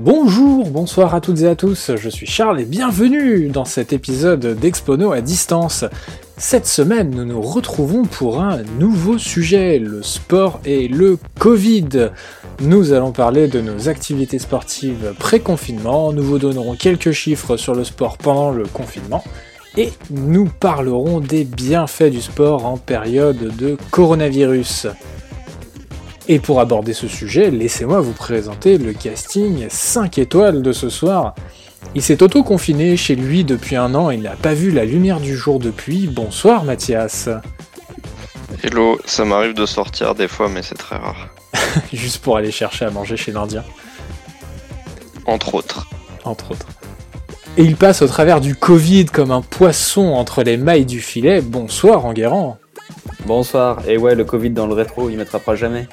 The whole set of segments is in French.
Bonjour, bonsoir à toutes et à tous, je suis Charles et bienvenue dans cet épisode d'Expono à distance. Cette semaine, nous nous retrouvons pour un nouveau sujet, le sport et le Covid. Nous allons parler de nos activités sportives pré-confinement, nous vous donnerons quelques chiffres sur le sport pendant le confinement, et nous parlerons des bienfaits du sport en période de coronavirus. Et pour aborder ce sujet, laissez-moi vous présenter le casting 5 étoiles de ce soir. Il s'est auto-confiné chez lui depuis un an et n'a pas vu la lumière du jour depuis. Bonsoir Mathias. Hello, ça m'arrive de sortir des fois mais c'est très rare. Juste pour aller chercher à manger chez l'Indien. Entre autres. Et il passe au travers du Covid comme un poisson entre les mailles du filet. Bonsoir Enguerrand. Bonsoir, et ouais, le Covid dans le rétro, il m'attrapera jamais.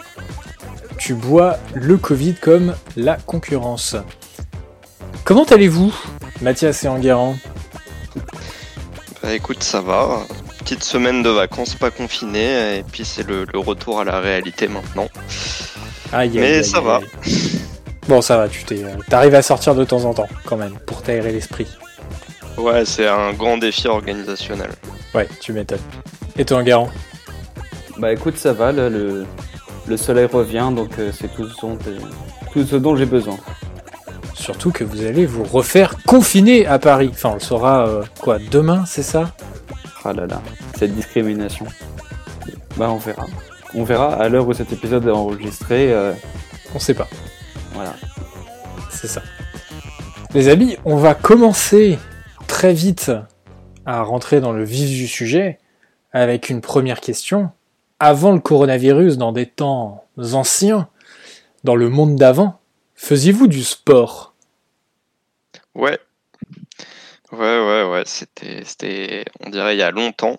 Tu bois le Covid comme la concurrence. Comment allez-vous, Mathias et Enguerrand ? Bah écoute, ça va. Petite semaine de vacances, pas confinée, et puis c'est le retour à la réalité maintenant. Aïe, ça va. Bon, ça va, t'arrives à sortir de temps en temps, quand même, pour t'aérer l'esprit. Ouais, c'est un grand défi organisationnel. Ouais, tu m'étonnes. Et toi, Enguerrand ? Bah écoute, ça va, là, le soleil revient, donc c'est tout ce dont j'ai besoin. Surtout que vous allez vous refaire confiner à Paris. Enfin, on le saura, demain, c'est ça ? Ah là là, cette discrimination. Bah on verra. On verra à l'heure où cet épisode est enregistré. On sait pas. Voilà. C'est ça. Les amis, on va commencer très vite à rentrer dans le vif du sujet. Avec une première question. Avant le coronavirus, dans des temps anciens, dans le monde d'avant, faisiez-vous du sport ? Ouais. C'était, on dirait, il y a longtemps.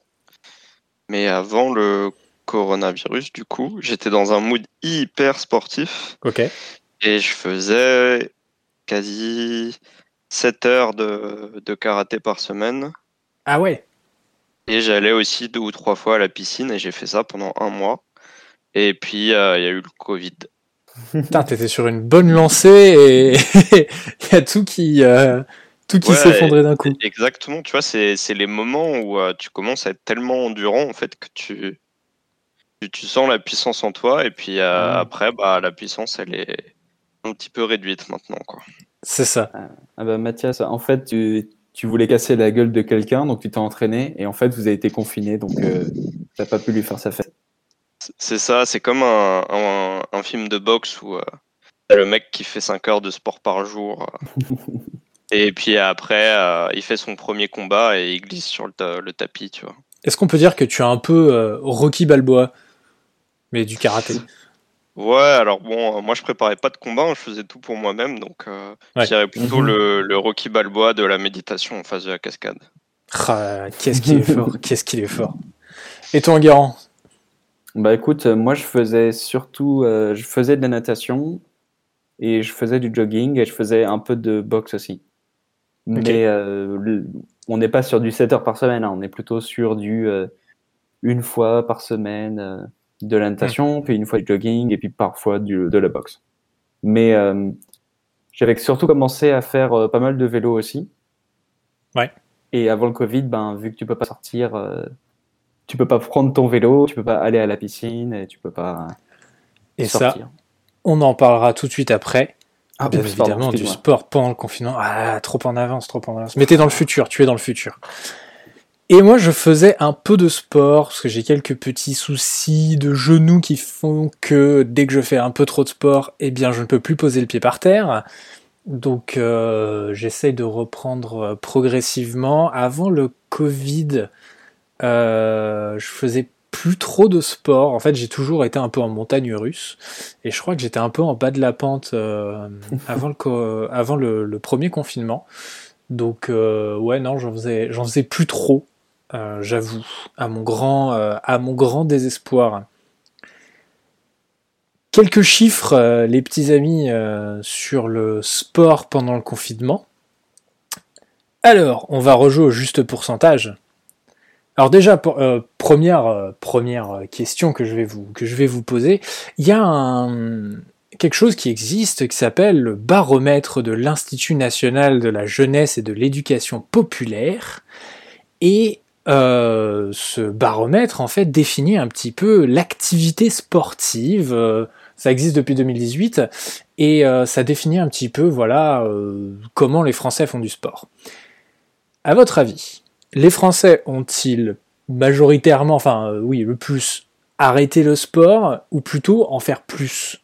Mais avant le coronavirus, du coup, j'étais dans un mood hyper sportif. Ok. Et je faisais quasi 7 heures de karaté par semaine. Ah ouais. Et j'allais aussi 2 ou 3 fois à la piscine et j'ai fait ça pendant 1 mois. Et puis y a eu le Covid. Putain, t'étais sur une bonne lancée et il y a tout qui s'effondrait d'un coup. Exactement, tu vois, c'est les moments où tu commences à être tellement endurant en fait que tu sens la puissance en toi et puis après la puissance elle est un petit peu réduite maintenant quoi. C'est ça. Ah bah Mathias, en fait tu voulais casser la gueule de quelqu'un, donc tu t'es entraîné, et en fait, vous avez été confiné, donc t'as pas pu lui faire sa fête. C'est ça, c'est comme un film de boxe où t'as le mec qui fait 5 heures de sport par jour, et puis après, il fait son premier combat et il glisse sur le tapis, tu vois. Est-ce qu'on peut dire que tu es un peu Rocky Balboa, mais du karaté ? Ouais, alors bon, moi je préparais pas de combat, je faisais tout pour moi-même, donc je dirais plutôt le Rocky Balboa de la méditation en face de la cascade. Qu'est-ce qu'il est fort. Et toi, Enguerrand ? Bah écoute, moi je faisais surtout, de la natation, et je faisais du jogging, et je faisais un peu de boxe aussi. Okay. Mais on n'est pas sur du 7 heures par semaine, hein, on est plutôt sur du une fois par semaine... de la natation, puis une fois du jogging, et puis parfois de la boxe. Mais j'avais surtout commencé à faire pas mal de vélo aussi. Ouais. Et avant le Covid, vu que tu peux pas sortir, tu peux pas prendre ton vélo, tu peux pas aller à la piscine, et tu peux pas sortir. Ça, on en parlera tout de suite après. Ah, bien évidemment, du sport pendant le confinement. Ah, trop en avance. Mais t'es dans le futur, tu es dans le futur. Et moi, je faisais un peu de sport, parce que j'ai quelques petits soucis de genoux qui font que dès que je fais un peu trop de sport, eh bien, je ne peux plus poser le pied par terre. Donc, j'essaye de reprendre progressivement. Avant le Covid, je faisais plus trop de sport. En fait, j'ai toujours été un peu en montagne russe. Et je crois que j'étais un peu en bas de la pente avant le premier confinement. Donc, non, j'en faisais plus trop. J'avoue, à mon grand désespoir. Quelques chiffres, les petits amis, sur le sport pendant le confinement. Alors, on va rejouer au juste pourcentage. Alors déjà, première question que je vais vous poser. Il y a quelque chose qui existe, qui s'appelle le baromètre de l'Institut National de la Jeunesse et de l'Éducation Populaire. Et ce baromètre, en fait, définit un petit peu l'activité sportive. Ça existe depuis 2018 et ça définit un petit peu, voilà, comment les Français font du sport. À votre avis, les Français ont-ils majoritairement, le plus, arrêter le sport ou plutôt en faire plus?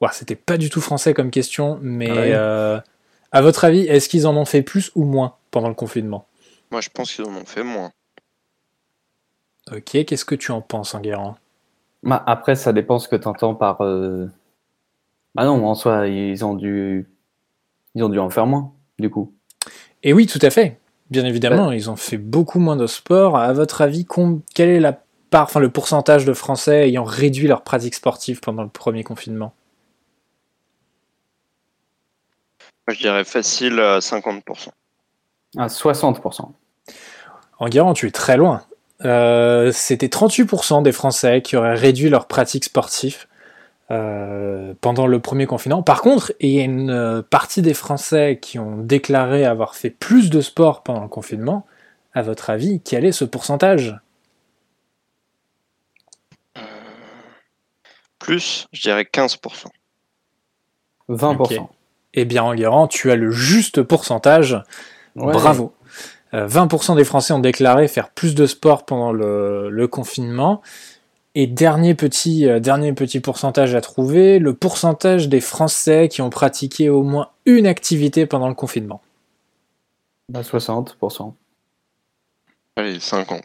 Ouah, c'était pas du tout français comme question, mais à votre avis, est-ce qu'ils en ont fait plus ou moins pendant le confinement? Moi, je pense qu'ils en ont fait moins. Ok, qu'est-ce que tu en penses, Enguerrand? Bah, après, ça dépend ce que tu entends par... Bah non, en soi, ils ont dû en faire moins, du coup. Et oui, tout à fait. Bien évidemment, ils ont fait beaucoup moins de sport. À votre avis, quelle est la part, le pourcentage de Français ayant réduit leur pratique sportive pendant le premier confinement? Moi, je dirais facile 50%. À 60%. Enguerrand, tu es très loin. C'était 38% des Français qui auraient réduit leur pratique sportive pendant le premier confinement. Par contre, il y a une partie des Français qui ont déclaré avoir fait plus de sport pendant le confinement. À votre avis, quel est ce pourcentage? Plus, je dirais 15%. 20%. Okay. Eh bien, Enguerrand, tu as le juste pourcentage. Ouais. Bravo. 20% des Français ont déclaré faire plus de sport pendant le confinement. Et dernier petit pourcentage à trouver, le pourcentage des Français qui ont pratiqué au moins une activité pendant le confinement. 60%. Allez, 50%.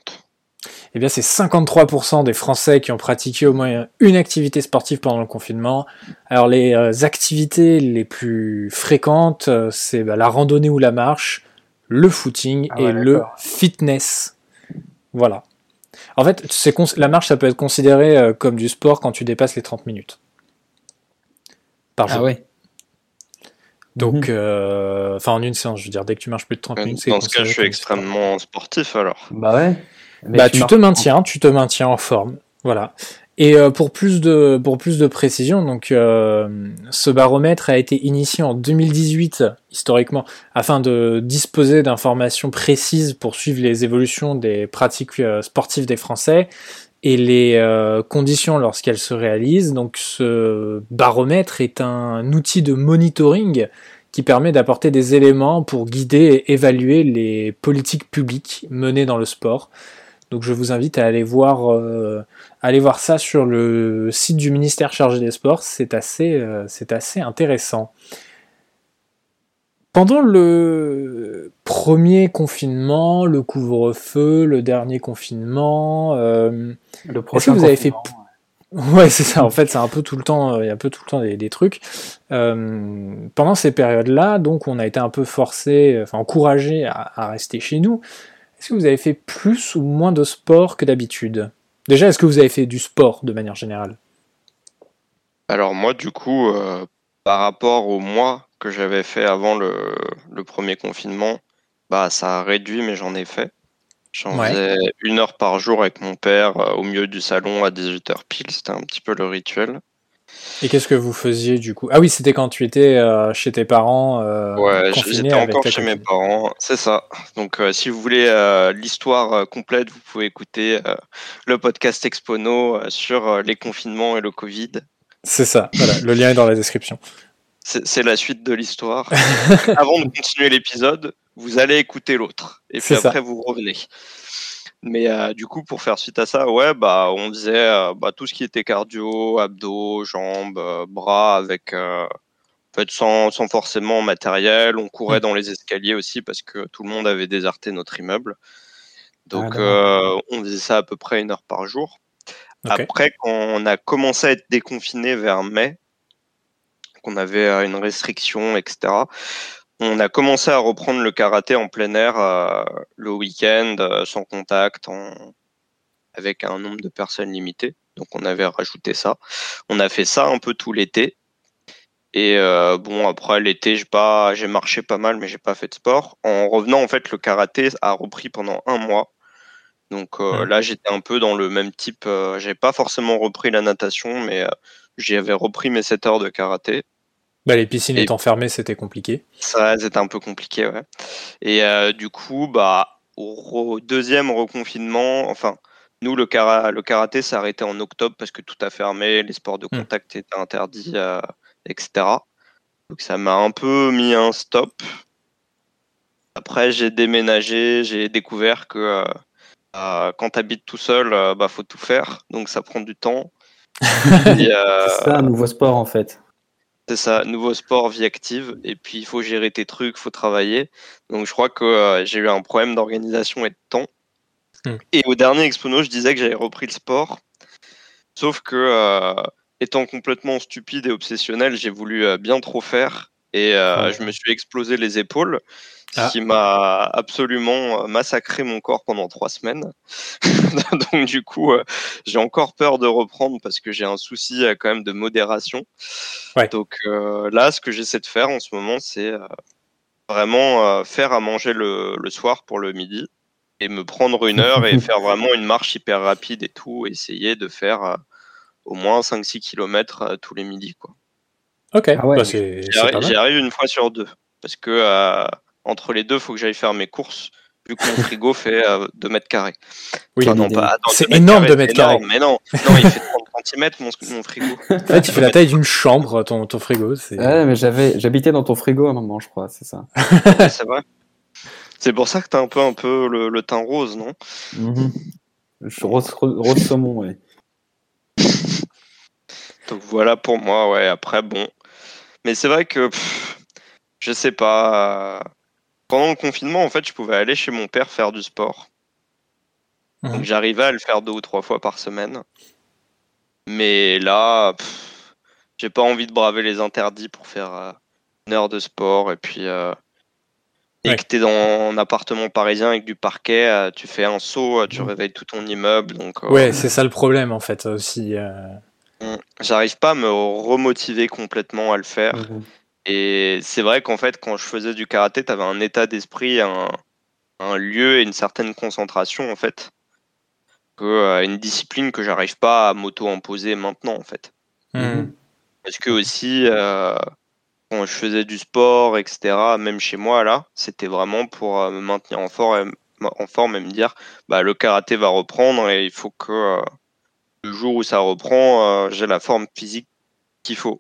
Eh bien, c'est 53% des Français qui ont pratiqué au moins une activité sportive pendant le confinement. Alors, les activités les plus fréquentes, c'est la randonnée ou la marche, le footing le fitness. Voilà. En fait, la marche, ça peut être considéré comme du sport quand tu dépasses les 30 minutes par jour. Ah ouais. Donc, en une séance, je veux dire, dès que tu marches plus de 30 minutes, c'est considéré. Dans ce cas, je suis extrêmement sportif alors. Bah ouais. Mais tu te maintiens en forme, voilà. Et pour plus de précision, donc ce baromètre a été initié en 2018 historiquement afin de disposer d'informations précises pour suivre les évolutions des pratiques sportives des Français et les conditions lorsqu'elles se réalisent. Donc ce baromètre est un outil de monitoring qui permet d'apporter des éléments pour guider et évaluer les politiques publiques menées dans le sport. Donc je vous invite à aller voir ça sur le site du ministère chargé des Sports, c'est assez intéressant. Pendant le premier confinement, le couvre-feu, le dernier confinement, le prochain confinement. Ouais, c'est ça. En fait, c'est un peu tout le temps. Il y a un peu tout le temps des trucs. Pendant ces périodes-là, donc, on a été un peu encouragé à rester chez nous. Est-ce que vous avez fait plus ou moins de sport que d'habitude? Déjà, est-ce que vous avez fait du sport de manière générale? Alors moi, du coup, par rapport au mois que j'avais fait avant le premier confinement, ça a réduit, mais j'en ai fait. J'en faisais 1 heure par jour avec mon père au milieu du salon à 18h pile. C'était un petit peu le rituel. Et qu'est-ce que vous faisiez du coup? Ah oui, c'était quand tu étais chez tes parents. J'étais encore chez mes parents, c'est ça. Donc si vous voulez l'histoire complète, vous pouvez écouter le podcast Expono sur les confinements et le Covid. C'est ça, voilà, le lien est dans la description. C'est la suite de l'histoire. Avant de continuer l'épisode, vous allez écouter l'autre. Et puis après, vous revenez. Mais du coup, pour faire suite à ça, on faisait tout ce qui était cardio, abdos, jambes, bras, avec sans forcément matériel. On courait dans les escaliers aussi parce que tout le monde avait déserté notre immeuble. Donc, on faisait ça à peu près 1 heure par jour. Okay. Après, quand on a commencé à être déconfiné vers mai, qu'on avait une restriction, etc., on a commencé à reprendre le karaté en plein air le week-end, sans contact, avec un nombre de personnes limité. Donc on avait rajouté ça. On a fait ça un peu tout l'été. Et après l'été, j'ai marché pas mal, mais j'ai pas fait de sport. En revenant, en fait, le karaté a repris pendant 1 mois. Donc là, j'étais un peu dans le même type. J'ai pas forcément repris la natation, mais j'avais repris mes 7 heures de karaté. Bah, les piscines étant fermées, c'était compliqué. Ça, c'était un peu compliqué, ouais. Et du coup, bah, au deuxième reconfinement, enfin, nous, le karaté s'est arrêté en octobre parce que tout a fermé, les sports de contact étaient interdits, etc. Donc ça m'a un peu mis un stop. Après, j'ai déménagé, j'ai découvert que quand tu habites tout seul, bah, faut tout faire, donc ça prend du temps. Et, c'est ça, un nouveau sport en fait. C'est ça, nouveau sport, vie active, et puis il faut gérer tes trucs, il faut travailler. Donc je crois que j'ai eu un problème d'organisation et de temps. Et au dernier Expono, je disais que j'avais repris le sport, sauf que étant complètement stupide et obsessionnel, j'ai voulu bien trop faire, et je me suis explosé les épaules, ce qui m'a absolument massacré mon corps pendant 3 semaines. Donc du coup, j'ai encore peur de reprendre parce que j'ai un souci quand même de modération. Ouais. Donc là, ce que j'essaie de faire en ce moment, c'est vraiment faire à manger le soir pour le midi et me prendre 1 heure et faire vraiment une marche hyper rapide et tout, essayer de faire au moins 5-6 km tous les midis, quoi. Ok, ah ouais, bah j'y arrive 1 fois sur 2 parce que entre les deux, il faut que j'aille faire mes courses vu que mon frigo fait 2 mètres carrés. Oui, enfin, non, pas, attends, c'est énorme 2 mètres carrés. Mais non, il fait 30 cm mon frigo. Ouais, tu fais la taille d'une chambre, ton frigo. C'est... Ouais, mais j'habitais dans ton frigo à un moment, je crois, c'est ça. Ouais, c'est vrai. C'est pour ça que t'as un peu le teint rose, non? Rose saumon, oui. Donc voilà pour moi, ouais, après bon. Mais c'est vrai que, je sais pas, pendant le confinement, en fait, je pouvais aller chez mon père faire du sport. Donc j'arrivais à le faire 2 ou 3 fois par semaine. Mais là, j'ai pas envie de braver les interdits pour faire 1 heure de sport. Et puis, que t'es dans un appartement parisien avec du parquet, tu fais un saut, tu réveilles tout ton immeuble. Donc, ouais, c'est ça le problème, en fait, aussi... J'arrive pas à me remotiver complètement à le faire. Et c'est vrai qu'en fait, quand je faisais du karaté, t'avais un état d'esprit, un lieu et une certaine concentration, en fait, que une discipline que j'arrive pas à m'auto-imposer maintenant, en fait. Parce que aussi, quand je faisais du sport, etc., même chez moi, là, c'était vraiment pour me maintenir en forme et me dire, bah, le karaté va reprendre et il faut que... le jour où ça reprend, j'ai la forme physique qu'il faut.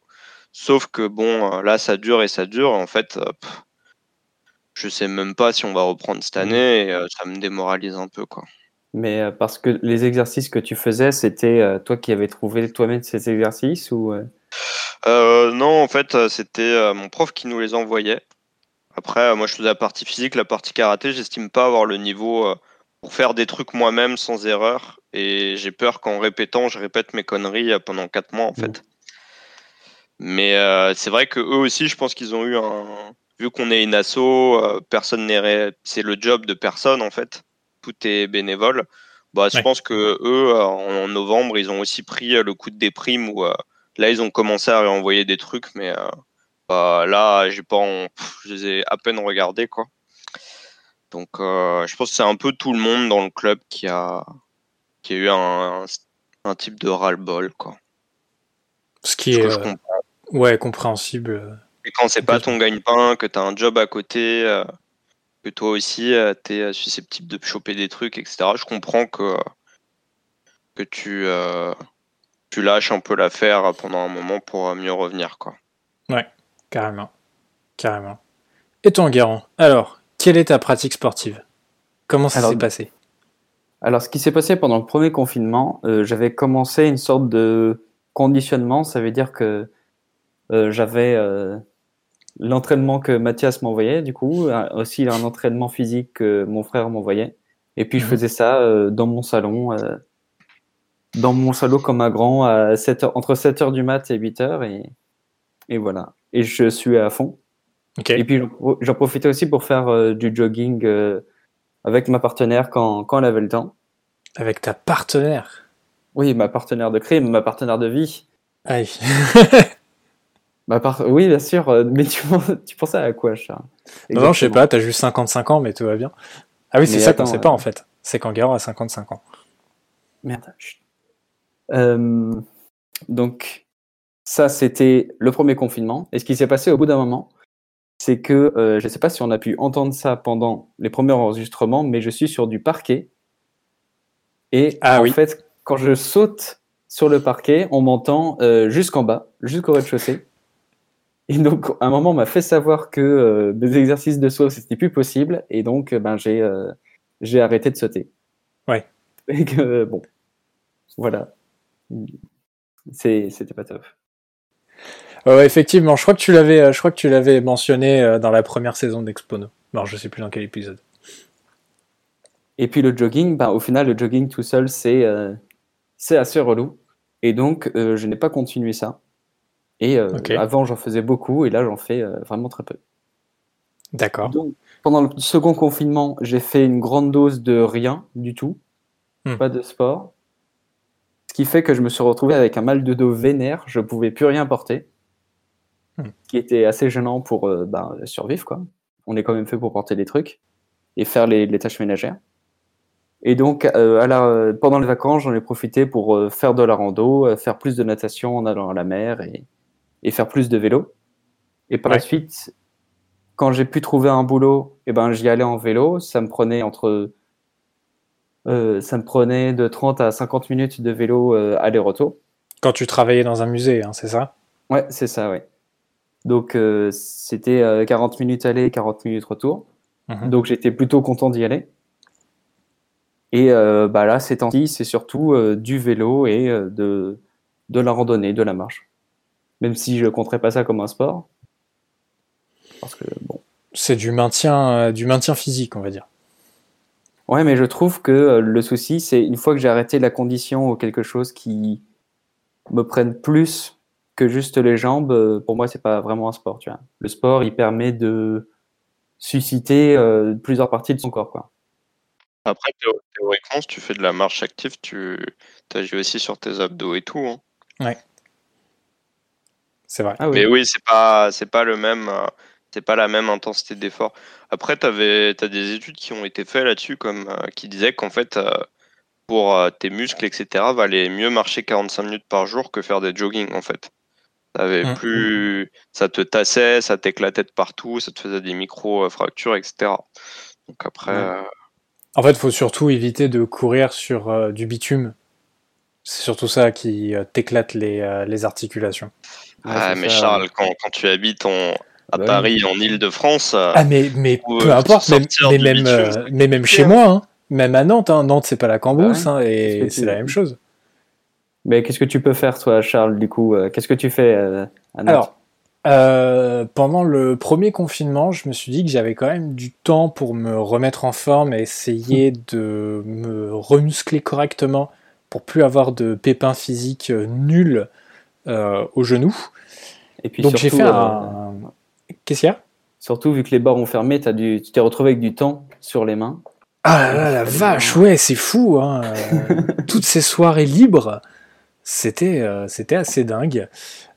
Sauf que bon, là, ça dure. Et en fait, je sais même pas si on va reprendre cette année. Et, ça me démoralise un peu, quoi. Mais parce que les exercices que tu faisais, c'était toi qui avais trouvé toi-même ces exercices ou non, en fait, c'était mon prof qui nous les envoyait. Après, moi, je faisais la partie physique, la partie karaté. J'estime pas avoir le niveau... pour faire des trucs moi-même sans erreur, et j'ai peur qu'en répétant, je répète mes conneries pendant 4 mois en fait. Mais c'est vrai que eux aussi, je pense qu'ils ont eu vu qu'on est une asso, personne n'est, c'est le job de personne en fait, tout est bénévole. Bah, je pense que eux, en novembre, ils ont aussi pris le coup de déprime où là, ils ont commencé à réenvoyer des trucs, mais là, je les ai à peine regardés, quoi. Donc, je pense que c'est un peu tout le monde dans le club qui a eu un type de ras-le-bol, quoi. Ce qui est compréhensible. Et quand c'est pas ton gagne-pain, que t'as un job à côté, que toi aussi t'es susceptible de choper des trucs, etc. Je comprends que tu lâches un peu l'affaire pendant un moment pour mieux revenir, quoi. Ouais, carrément. Et toi, Guérin, alors? Quelle est ta pratique sportive? Comment ça s'est passé? Alors, ce qui s'est passé pendant le premier confinement, j'avais commencé une sorte de conditionnement. Ça veut dire que j'avais l'entraînement que Mathias m'envoyait, du coup, aussi un entraînement physique que mon frère m'envoyait. Et puis, je faisais ça dans mon salon, comme un grand, entre 7h du mat et 8h. Et voilà. Et je suis à fond. Okay. Et puis j'en profitais aussi pour faire du jogging avec ma partenaire quand elle avait le temps. Avec ta partenaire? Oui, ma partenaire de crime, ma partenaire de vie. Aïe. Oui, bien sûr, mais tu pensais à quoi, ça? Non, je sais pas, t'as juste 55 ans, mais tout va bien. Ah oui, c'est ça qu'on sait pas en fait. C'est Kangaroo à 55 ans. Merde. Donc, ça, c'était le premier confinement. Et ce qui s'est passé au bout d'un moment, c'est que, je ne sais pas si on a pu entendre ça pendant les premiers enregistrements, mais je suis sur du parquet. Et en fait, quand je saute sur le parquet, on m'entend jusqu'en bas, jusqu'au rez-de-chaussée. Et donc, à un moment, on m'a fait savoir que des exercices de saut, c'était plus possible. Et donc, j'ai arrêté de sauter. Ouais. Et que, bon, voilà. C'était pas top. Effectivement, je crois que tu l'avais mentionné dans la première saison d'Expono. Alors, je sais plus dans quel épisode. Et puis le jogging, au final, le jogging tout seul, c'est assez relou. Et donc, je n'ai pas continué ça. Et avant, j'en faisais beaucoup, et là, j'en fais vraiment très peu. D'accord. Donc, pendant le second confinement, j'ai fait une grande dose de rien du tout, pas de sport. Ce qui fait que je me suis retrouvé avec un mal de dos vénère, je ne pouvais plus rien porter, ce qui était assez gênant pour survivre, quoi. On est quand même fait pour porter des trucs et faire les tâches ménagères. Et donc, pendant les vacances, j'en ai profité pour faire de la rando, faire plus de natation en allant à la mer et faire plus de vélo. Et par la suite, quand j'ai pu trouver un boulot, j'y allais en vélo. Ça me prenait de 30 à 50 minutes de vélo aller-retour. Quand tu travaillais dans un musée, hein, c'est ça ? Ouais, c'est ça, ouais. Donc, c'était 40 minutes aller, 40 minutes retour. Mmh. Donc, j'étais plutôt content d'y aller. Et là, ces temps-ci, c'est surtout du vélo et de la randonnée, de la marche. Même si je ne compterais pas ça comme un sport. Parce que, bon. C'est du maintien physique, on va dire. Ouais, mais je trouve que le souci, c'est une fois que j'ai arrêté la condition ou quelque chose qui me prenne plus que juste les jambes, pour moi, c'est pas vraiment un sport, tu vois. Le sport, il permet de susciter plusieurs parties de son corps, quoi. Après, théoriquement, si tu fais de la marche active, tu agis aussi sur tes abdos et tout. Hein. Ouais. C'est vrai. Ah, oui. Mais oui, c'est pas la même intensité d'effort. Après, t'as des études qui ont été faites là-dessus, comme qui disaient qu'en fait, pour tes muscles, etc., valait mieux marcher 45 minutes par jour que faire des jogging, en fait. Ça te tassait, ça t'éclatait de partout, ça te faisait des micro-fractures, etc. Donc après... En fait, il faut surtout éviter de courir sur du bitume. C'est surtout ça qui t'éclate les articulations. Charles, quand tu habites à Paris, en Île-de-France... mais peu importe, même chez moi, hein, même à Nantes. Hein, Nantes, c'est pas la cambrousse, et c'est la même chose. Mais qu'est-ce que tu peux faire, toi, Charles, du coup ? Qu'est-ce que tu fais à Nantes ? Alors, pendant le premier confinement, je me suis dit que j'avais quand même du temps pour me remettre en forme et essayer de me remuscler correctement pour plus avoir de pépins physiques nuls aux genoux. Et puis donc surtout, j'ai fait un... Qu'est-ce qu'il y a ? Surtout, vu que les bars ont fermé, tu t'es retrouvé avec du temps sur les mains. Ah là, la vache, ouais, c'est fou, hein. Toutes ces soirées libres... C'était assez dingue.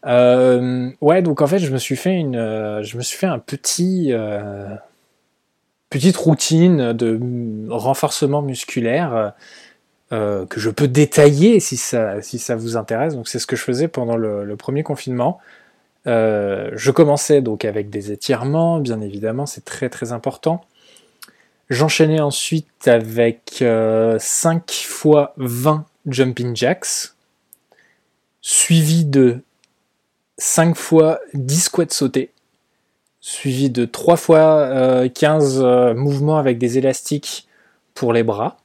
Donc en fait, je me suis fait un petite routine de renforcement musculaire que je peux détailler si ça vous intéresse. Donc c'est ce que je faisais pendant le premier confinement. Je commençais donc avec des étirements, bien évidemment, c'est très très important. J'enchaînais ensuite avec 5 fois 20 jumping jacks, suivi de 5 fois 10 squats sautés, suivi de 3 fois 15 mouvements avec des élastiques pour les bras,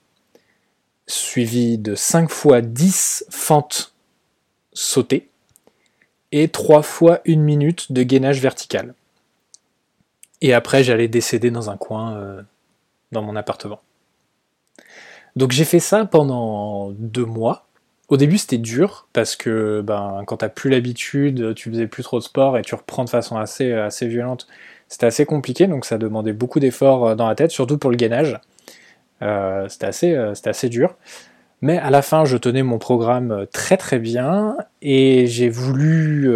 suivi de 5 fois 10 fentes sautées, et 3 fois 1 minute de gainage vertical. Et après, j'allais décéder dans un coin, dans mon appartement. Donc j'ai fait ça pendant 2 mois. Au début, c'était dur, parce que quand t'as plus l'habitude, tu faisais plus trop de sport et tu reprends de façon assez violente. C'était assez compliqué, donc ça demandait beaucoup d'efforts dans la tête, surtout pour le gainage. C'était assez dur. Mais à la fin, je tenais mon programme très très bien, et j'ai voulu,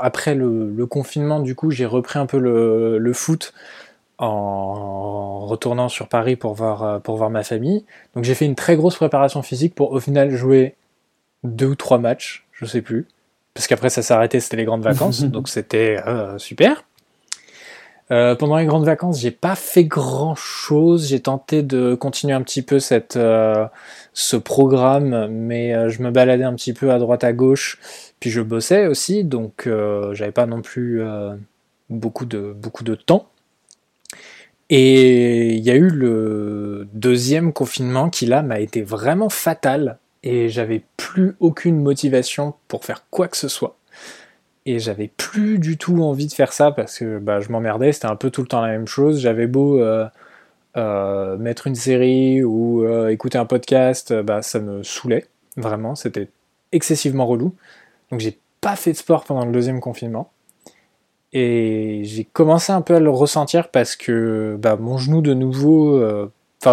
après le confinement, du coup, j'ai repris un peu le foot en retournant sur Paris pour voir ma famille. Donc j'ai fait une très grosse préparation physique pour au final jouer 2 ou 3 matchs, je sais plus. Parce qu'après ça s'arrêtait, c'était les grandes vacances, donc c'était super. Pendant les grandes vacances, j'ai pas fait grand chose. J'ai tenté de continuer un petit peu ce programme, mais je me baladais un petit peu à droite à gauche. Puis je bossais aussi, donc j'avais pas non plus beaucoup de temps. Et il y a eu le 2e confinement qui là m'a été vraiment fatal. Et j'avais plus aucune motivation pour faire quoi que ce soit. Et j'avais plus du tout envie de faire ça parce que je m'emmerdais, c'était un peu tout le temps la même chose. J'avais beau mettre une série ou écouter un podcast, ça me saoulait, vraiment, c'était excessivement relou. Donc j'ai pas fait de sport pendant le 2e confinement. Et j'ai commencé un peu à le ressentir parce que mon genou de nouveau...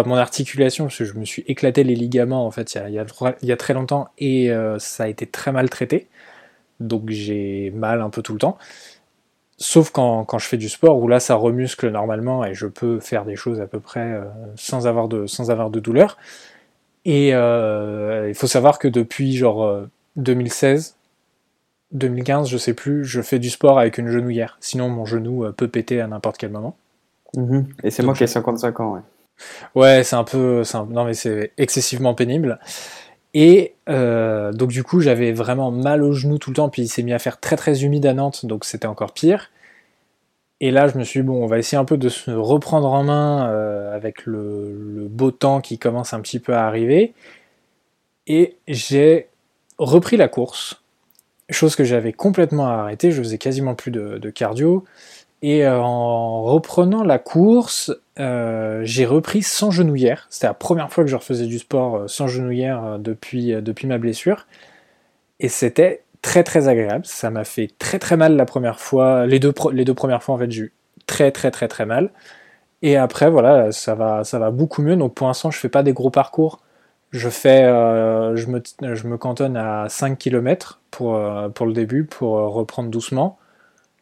mon articulation, parce que je me suis éclaté les ligaments en fait il y a très longtemps et ça a été très mal traité, donc j'ai mal un peu tout le temps, sauf quand je fais du sport où là ça remuscle normalement et je peux faire des choses à peu près sans avoir de douleur. Et il faut savoir que depuis 2016, 2015, je sais plus, je fais du sport avec une genouillère, sinon mon genou peut péter à n'importe quel moment. Et c'est donc, moi qui ai 55 ans, ouais. Ouais, non mais c'est excessivement pénible. Et donc du coup, j'avais vraiment mal au genou tout le temps. Puis il s'est mis à faire très très humide à Nantes, donc c'était encore pire. Et là, je me suis dit, on va essayer un peu de se reprendre en main avec le beau temps qui commence un petit peu à arriver. Et j'ai repris la course, chose que j'avais complètement arrêtée. Je faisais quasiment plus de cardio. Et en reprenant la course, j'ai repris sans genouillère. C'était la première fois que je refaisais du sport sans genouillère depuis ma blessure. Et c'était très très agréable. Ça m'a fait très très mal la première fois. Les deux premières fois, en fait, j'ai eu très très très très mal. Et après, voilà, ça va beaucoup mieux. Donc pour l'instant, je fais pas des gros parcours. Je me cantonne à 5 km pour le début, pour reprendre doucement.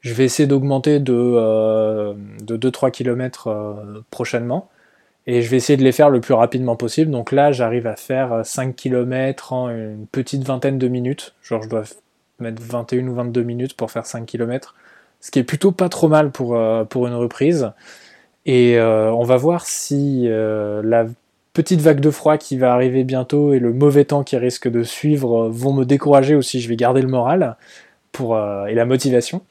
Je vais essayer d'augmenter de 2-3 km prochainement. Et je vais essayer de les faire le plus rapidement possible. Donc là, j'arrive à faire 5 km en une petite vingtaine de minutes. Genre, je dois mettre 21 ou 22 minutes pour faire 5 km. Ce qui est plutôt pas trop mal pour une reprise. Et on va voir si la petite vague de froid qui va arriver bientôt et le mauvais temps qui risque de suivre vont me décourager, ou si je vais garder le moral et la motivation.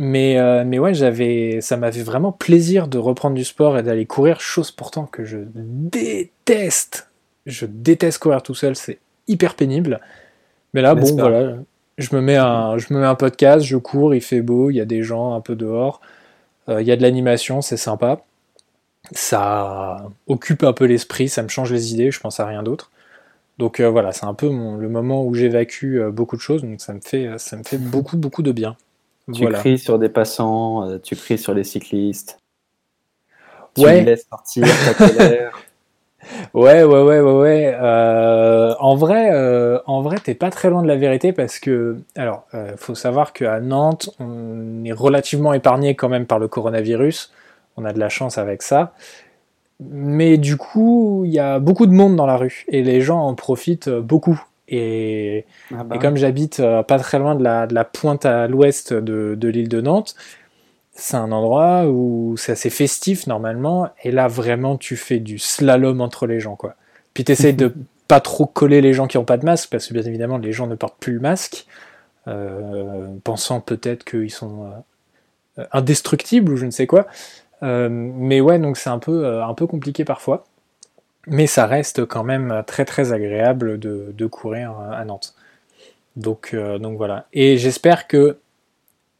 Mais ouais, ça m'avait vraiment plaisir de reprendre du sport et d'aller courir, chose pourtant que je déteste. Je déteste courir tout seul, c'est hyper pénible. Mais là, n'est-ce bon, pas. Voilà, je me mets un podcast, je cours, il fait beau, il y a des gens un peu dehors, il y a de l'animation, c'est sympa. Ça occupe un peu l'esprit, ça me change les idées, je pense à rien d'autre. Donc voilà, c'est un peu le moment où j'évacue beaucoup de choses, donc ça me fait beaucoup, beaucoup de bien. Tu cries sur des passants, tu cries sur les cyclistes. Tu laisses partir ta colère. Ouais. En vrai, t'es pas très loin de la vérité parce que, alors, faut savoir qu'à Nantes, on est relativement épargné quand même par le coronavirus. On a de la chance avec ça. Mais du coup, il y a beaucoup de monde dans la rue et les gens en profitent beaucoup. Et comme j'habite pas très loin de la pointe à l'ouest de l'île de Nantes, c'est un endroit où c'est assez festif normalement, et là vraiment tu fais du slalom entre les gens, quoi. Puis t'essayes de pas trop coller les gens qui ont pas de masque, parce que bien évidemment les gens ne portent plus le masque, pensant peut-être qu'ils sont indestructibles ou je ne sais quoi, mais ouais, donc c'est un peu compliqué parfois. Mais ça reste quand même très très agréable de courir à Nantes. Donc voilà. Et j'espère que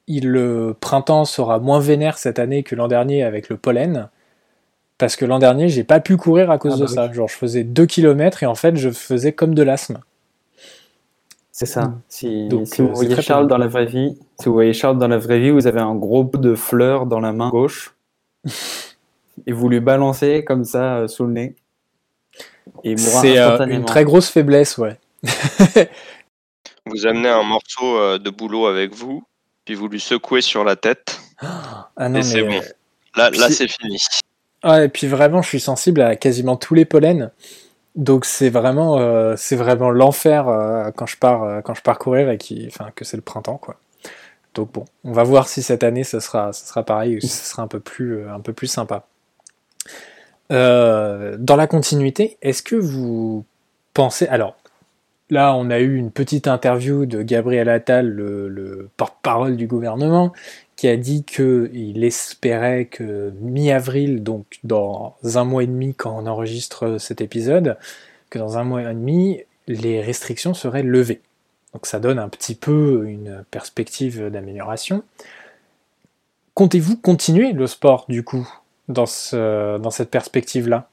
le printemps sera moins vénère cette année que l'an dernier avec le pollen. Parce que l'an dernier, j'ai pas pu courir à cause de ça. Oui. Genre, je faisais 2 km et en fait, je faisais comme de l'asthme. C'est ça. Si vous voyez Charles dans la vraie vie, vous avez un gros bout de fleurs dans la main gauche et vous lui balancez comme ça sous le nez. C'est une très grosse faiblesse, ouais. Vous amenez un morceau de boulot avec vous, puis vous lui secouez sur la tête. Ah non, et mais c'est bon. Là, c'est fini. Ouais, et puis vraiment, je suis sensible à quasiment tous les pollens. Donc c'est vraiment l'enfer quand je pars courir et que c'est le printemps, quoi. Donc bon, on va voir si cette année ce sera pareil ou si ce sera un peu plus sympa. Dans la continuité, est-ce que vous pensez... Alors, là, on a eu une petite interview de Gabriel Attal, le porte-parole du gouvernement, qui a dit qu'il espérait que mi-avril, donc dans un mois et demi quand on enregistre cet épisode, que dans un mois et demi, les restrictions seraient levées. Donc ça donne un petit peu une perspective d'amélioration. Comptez-vous continuer le sport, du coup, dans cette perspective-là ?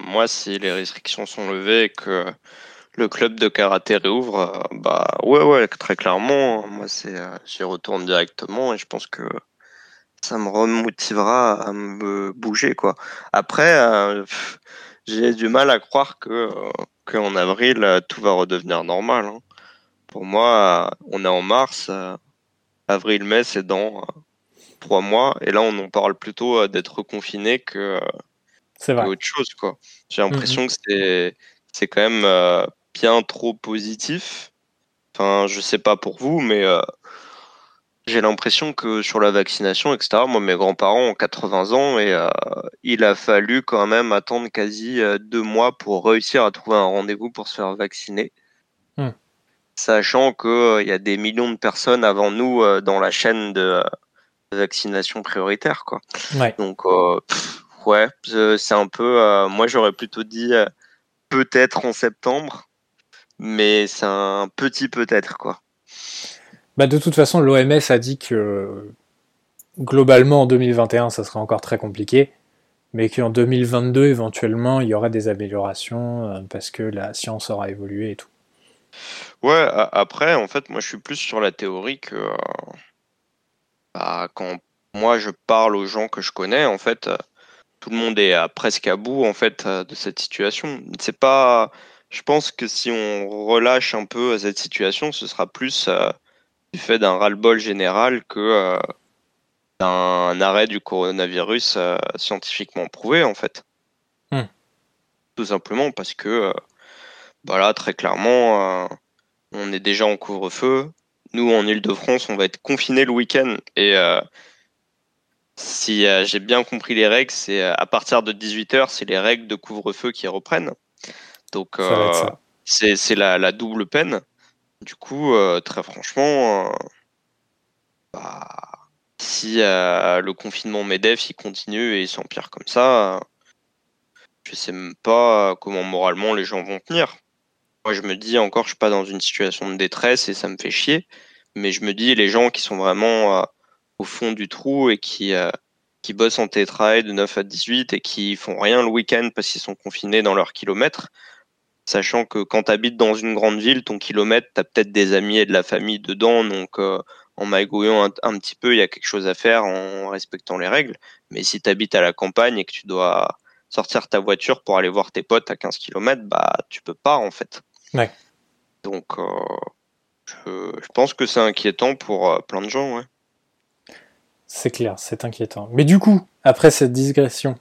Moi, si les restrictions sont levées et que le club de karaté réouvre, ouais, très clairement, moi, j'y retourne directement et je pense que ça me remotivera à me bouger, quoi. Après, j'ai du mal à croire qu'en avril, tout va redevenir normal, hein. Pour moi, on est en mars, avril-mai, c'est dans 3 mois, et là, on en parle plutôt d'être reconfiné que... C'est vrai. Autre chose, quoi. J'ai l'impression que c'est quand même bien trop positif. Enfin, je sais pas pour vous, mais j'ai l'impression que sur la vaccination, etc., moi, mes grands-parents ont 80 ans et il a fallu quand même attendre quasi 2 mois pour réussir à trouver un rendez-vous pour se faire vacciner. Sachant qu'il y a des millions de personnes avant nous dans la chaîne de vaccination prioritaire, quoi. Ouais. Donc, ouais, c'est un peu... moi, j'aurais plutôt dit peut-être en septembre, mais c'est un petit peut-être, quoi. Bah, de toute façon, l'OMS a dit que globalement, en 2021, ça serait encore très compliqué, mais qu'en 2022, éventuellement, il y aurait des améliorations parce que la science aura évolué et tout. Ouais, après, en fait, moi, je suis plus sur la théorie que... quand moi, je parle aux gens que je connais, en fait... Tout le monde est presque à bout en fait de cette situation. C'est pas, je pense que si on relâche un peu cette situation, ce sera plus du fait d'un ras-le-bol général que d'un arrêt du coronavirus scientifiquement prouvé en fait. Tout simplement parce que, voilà, très clairement, on est déjà en couvre-feu. Nous, en Île-de-France, on va être confinés le week-end et si j'ai bien compris les règles, c'est à partir de 18h, c'est les règles de couvre-feu qui reprennent. Donc, c'est la double peine. Du coup, très franchement, si le confinement MEDEF il continue et il s'empire comme ça, je sais même pas comment moralement les gens vont tenir. Moi, je me dis encore, je suis pas dans une situation de détresse et ça me fait chier. Mais je me dis, les gens qui sont vraiment... au fond du trou et qui bossent en télétravail de 9 à 18 et qui font rien le week-end parce qu'ils sont confinés dans leurs kilomètres, sachant que quand tu habites dans une grande ville, ton kilomètre, tu as peut-être des amis et de la famille dedans, donc en magouillant un petit peu, il y a quelque chose à faire en respectant les règles. Mais si tu habites à la campagne et que tu dois sortir ta voiture pour aller voir tes potes à 15 km, tu peux pas en fait. Ouais. Donc je pense que c'est inquiétant pour plein de gens, ouais. C'est clair, c'est inquiétant. Mais du coup, après cette digression,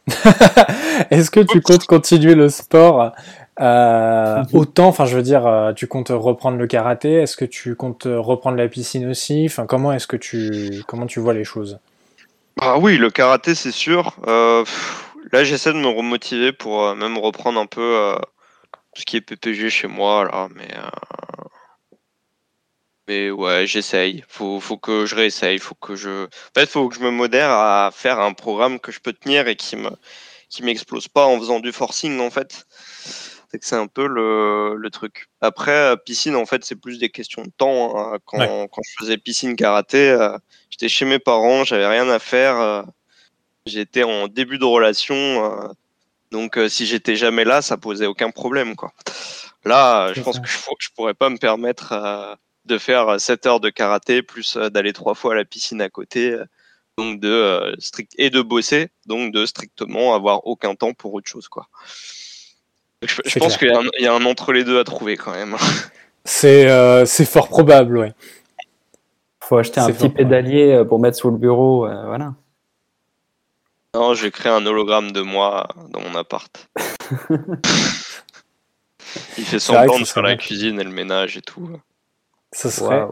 est-ce que tu comptes continuer le sport autant ? Enfin, je veux dire, tu comptes reprendre le karaté ? Est-ce que tu comptes reprendre la piscine aussi ? Enfin, comment tu vois les choses ? Ah oui, le karaté, c'est sûr. Là, j'essaie de me remotiver pour même reprendre un peu tout ce qui est PPG chez moi, là, mais... Mais ouais, j'essaye. Faut que je réessaye. En fait, faut que je me modère à faire un programme que je peux tenir et qui m'explose pas en faisant du forcing, en fait. C'est un peu le truc. Après, piscine, en fait, c'est plus des questions de temps, hein. Quand je faisais piscine karaté, j'étais chez mes parents, j'avais rien à faire. J'étais en début de relation. Donc, si j'étais jamais là, ça posait aucun problème, quoi. Là, je pense que je pourrais pas me permettre... de faire 7 heures de karaté, plus d'aller 3 fois à la piscine à côté, donc et de bosser, donc de strictement avoir aucun temps pour autre chose, quoi. Je pense qu'il y a un entre les deux à trouver quand même. C'est fort probable, ouais. faut acheter un petit pédalier pour mettre sous le bureau, voilà. Non, je vais créer un hologramme de moi dans mon appart. Il fait semblant de faire la cuisine et le ménage et tout. Ça serait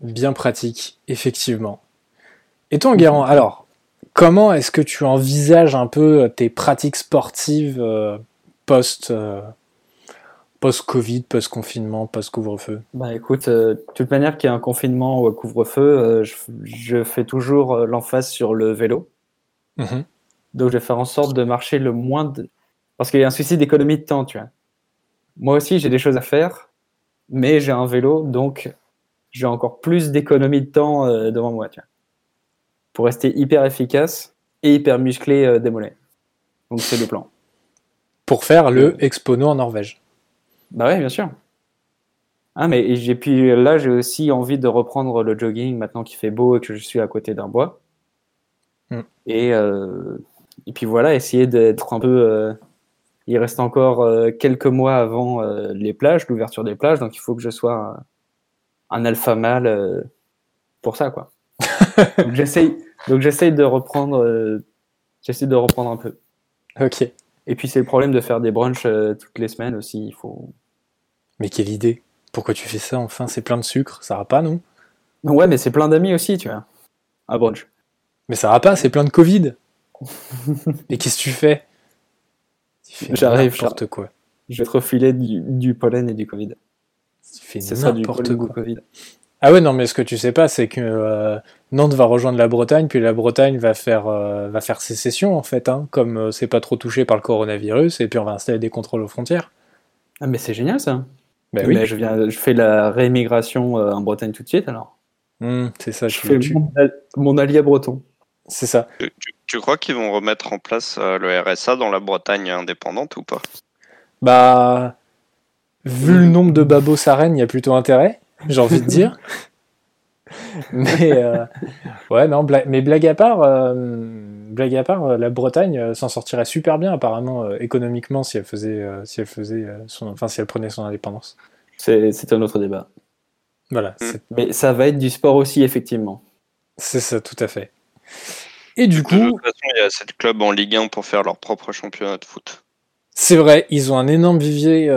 bien pratique, effectivement. Et toi, Enguerrand, alors, comment est-ce que tu envisages un peu tes pratiques sportives post-Covid, post-confinement, post-couvre-feu? Bah écoute, de toute manière, qu'il y ait un confinement ou un couvre-feu, je fais toujours l'emphase sur le vélo. Mmh. Donc je vais faire en sorte de marcher le moins de... Parce qu'il y a un souci d'économie de temps, tu vois. Moi aussi, j'ai des choses à faire, mais j'ai un vélo, donc j'ai encore plus d'économie de temps devant moi, tu vois. Pour rester hyper efficace et hyper musclé des mollets. Donc c'est le plan. Pour faire le Expono en Norvège. Bah ouais, bien sûr. Ah, mais j'ai, puis là, j'ai aussi envie de reprendre le jogging maintenant qu'il fait beau et que je suis à côté d'un bois. Mm. Et puis voilà, essayer d'être un peu... il reste encore quelques mois avant les plages, l'ouverture des plages, donc il faut que je sois un alpha mâle pour ça, quoi. Donc j'essaye de reprendre un peu. Ok. Et puis c'est le problème de faire des brunchs toutes les semaines aussi, il faut... Mais quelle idée! Pourquoi tu fais ça, enfin? C'est plein de sucre, ça va pas, non? Ouais, mais c'est plein d'amis aussi, tu vois, un brunch. Mais ça va pas, c'est plein de Covid. Et qu'est-ce que tu fais? J'arrive, n'importe quoi. Je vais te refiler du pollen et du Covid. Tu fais n'importe quoi. Covid. Ah ouais, non, mais ce que tu sais pas, c'est que Nantes va rejoindre la Bretagne, puis la Bretagne va faire sécession, en fait, hein, comme c'est pas trop touché par le coronavirus, et puis on va installer des contrôles aux frontières. Ah, mais c'est génial, ça. Ben oui. Mais je fais la réémigration en Bretagne tout de suite, alors. C'est ça, je fais mon allié breton. C'est ça. Tu crois qu'ils vont remettre en place le RSA dans la Bretagne indépendante ou pas? Bah, vu le nombre de babos à Rennes, il y a plutôt intérêt, j'ai envie de dire. Mais ouais, non, blague à part, la Bretagne s'en sortirait super bien apparemment économiquement si elle prenait son indépendance. C'est un autre débat. Voilà. Mais ça va être du sport aussi, effectivement. C'est ça, tout à fait. Et du coup, de toute façon, il y a 7 clubs en Ligue 1 pour faire leur propre championnat de foot. C'est vrai, ils ont un énorme vivier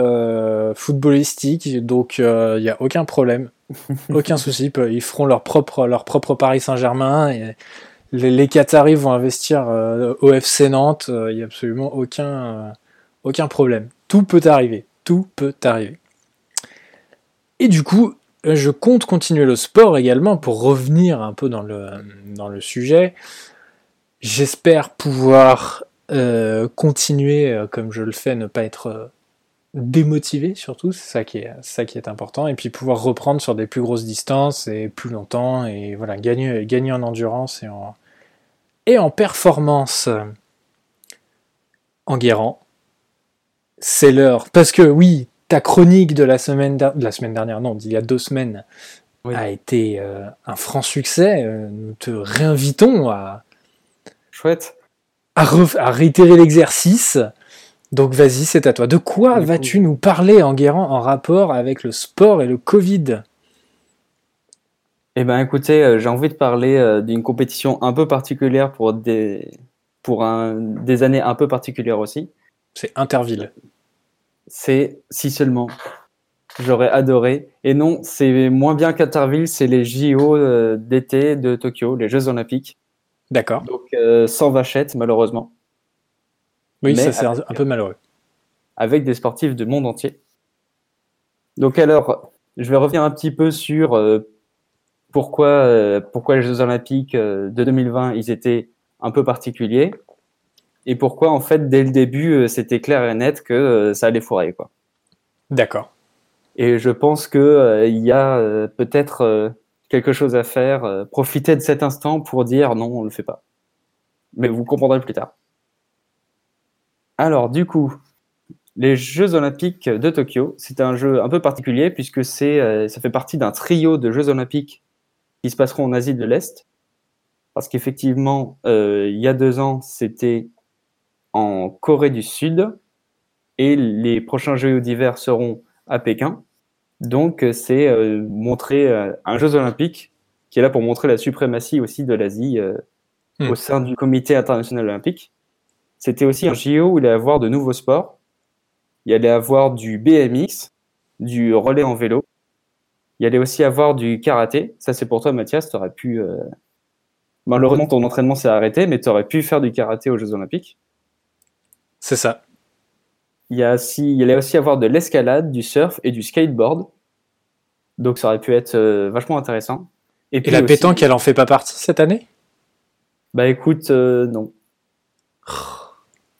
footballistique, donc il n'y a aucun problème, aucun souci. Ils feront leur propre Paris Saint-Germain. Et les Qataris vont investir au FC Nantes. Il n'y a absolument aucun problème. Tout peut arriver. Et du coup, je compte continuer le sport également pour revenir un peu dans le sujet. J'espère pouvoir continuer comme je le fais, ne pas être démotivé surtout, c'est ça qui est important, et puis pouvoir reprendre sur des plus grosses distances et plus longtemps, et voilà, gagner en endurance et en performance. Enguerrand, c'est l'heure, parce que oui, ta chronique de d'il y a 2 semaines, oui, a été un franc succès. Nous te réinvitons à réitérer l'exercice. Donc vas-y, c'est à toi. De quoi vas-tu nous parler, Enguerrand, en rapport avec le sport et le Covid? Eh bien, écoutez, j'ai envie de parler d'une compétition un peu particulière pour des années un peu particulières aussi. C'est Interville. C'est si seulement, j'aurais adoré. Et non, c'est moins bien qu'Interville, c'est les JO d'été de Tokyo, les Jeux Olympiques. D'accord. Donc sans vachette, malheureusement. Oui, mais ça c'est un peu malheureux. Avec des sportifs du monde entier. Donc alors, je vais revenir un petit peu sur pourquoi les Jeux Olympiques de 2020, ils étaient un peu particuliers. Et pourquoi, en fait, dès le début, c'était clair et net que ça allait foirer, quoi. D'accord. Et je pense qu'il y a peut-être quelque chose à faire. Profitez de cet instant pour dire non, on ne le fait pas. Mais vous comprendrez plus tard. Alors, du coup, les Jeux Olympiques de Tokyo, c'est un jeu un peu particulier puisque ça fait partie d'un trio de Jeux Olympiques qui se passeront en Asie de l'Est. Parce qu'effectivement, il y a 2 ans, c'était en Corée du Sud, et les prochains Jeux d'hiver seront à Pékin. Donc, c'est montrer un Jeux olympique qui est là pour montrer la suprématie aussi de l'Asie au sein du Comité International Olympique. C'était aussi un JO où il allait y avoir de nouveaux sports. Il allait y avoir du BMX, du relais en vélo. Il allait aussi avoir du karaté. Ça, c'est pour toi, Mathias. Tu aurais pu... Malheureusement, ton entraînement s'est arrêté, mais tu aurais pu faire du karaté aux Jeux Olympiques. C'est ça. Il allait aussi avoir de l'escalade, du surf et du skateboard. Donc, ça aurait pu être vachement intéressant. Et puis la aussi... pétanque, elle en fait pas partie cette année ? Bah écoute, non.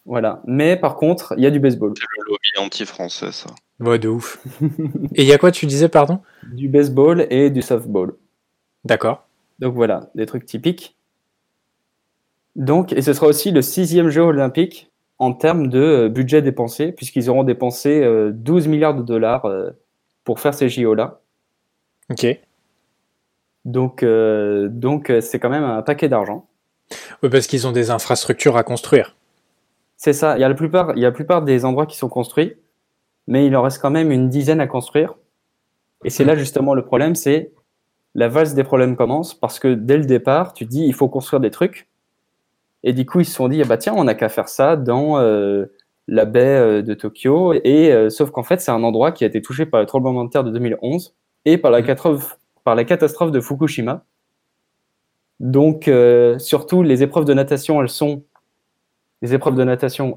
Voilà. Mais par contre, il y a du baseball. C'est le lobby anti-français, ça. Ouais, de ouf. Et il y a quoi, tu disais, pardon ? Du baseball et du softball. D'accord. Donc voilà, des trucs typiques. Donc, et ce sera aussi le 6e jeu olympique en termes de budget dépensé, puisqu'ils auront dépensé 12 milliards de dollars pour faire ces JO-là. Ok. Donc c'est quand même un paquet d'argent. Oui, parce qu'ils ont des infrastructures à construire. C'est ça. Il y a la plupart des endroits qui sont construits, mais il en reste quand même une dizaine à construire. Et c'est là justement le problème, c'est la valse des problèmes commence, parce que dès le départ, tu dis il faut construire des trucs. Et du coup, ils se sont dit, tiens, on n'a qu'à faire ça dans la baie de Tokyo. Et sauf qu'en fait, c'est un endroit qui a été touché par le tremblement de terre de 2011 et par la catastrophe de Fukushima. Donc, surtout, les épreuves de natation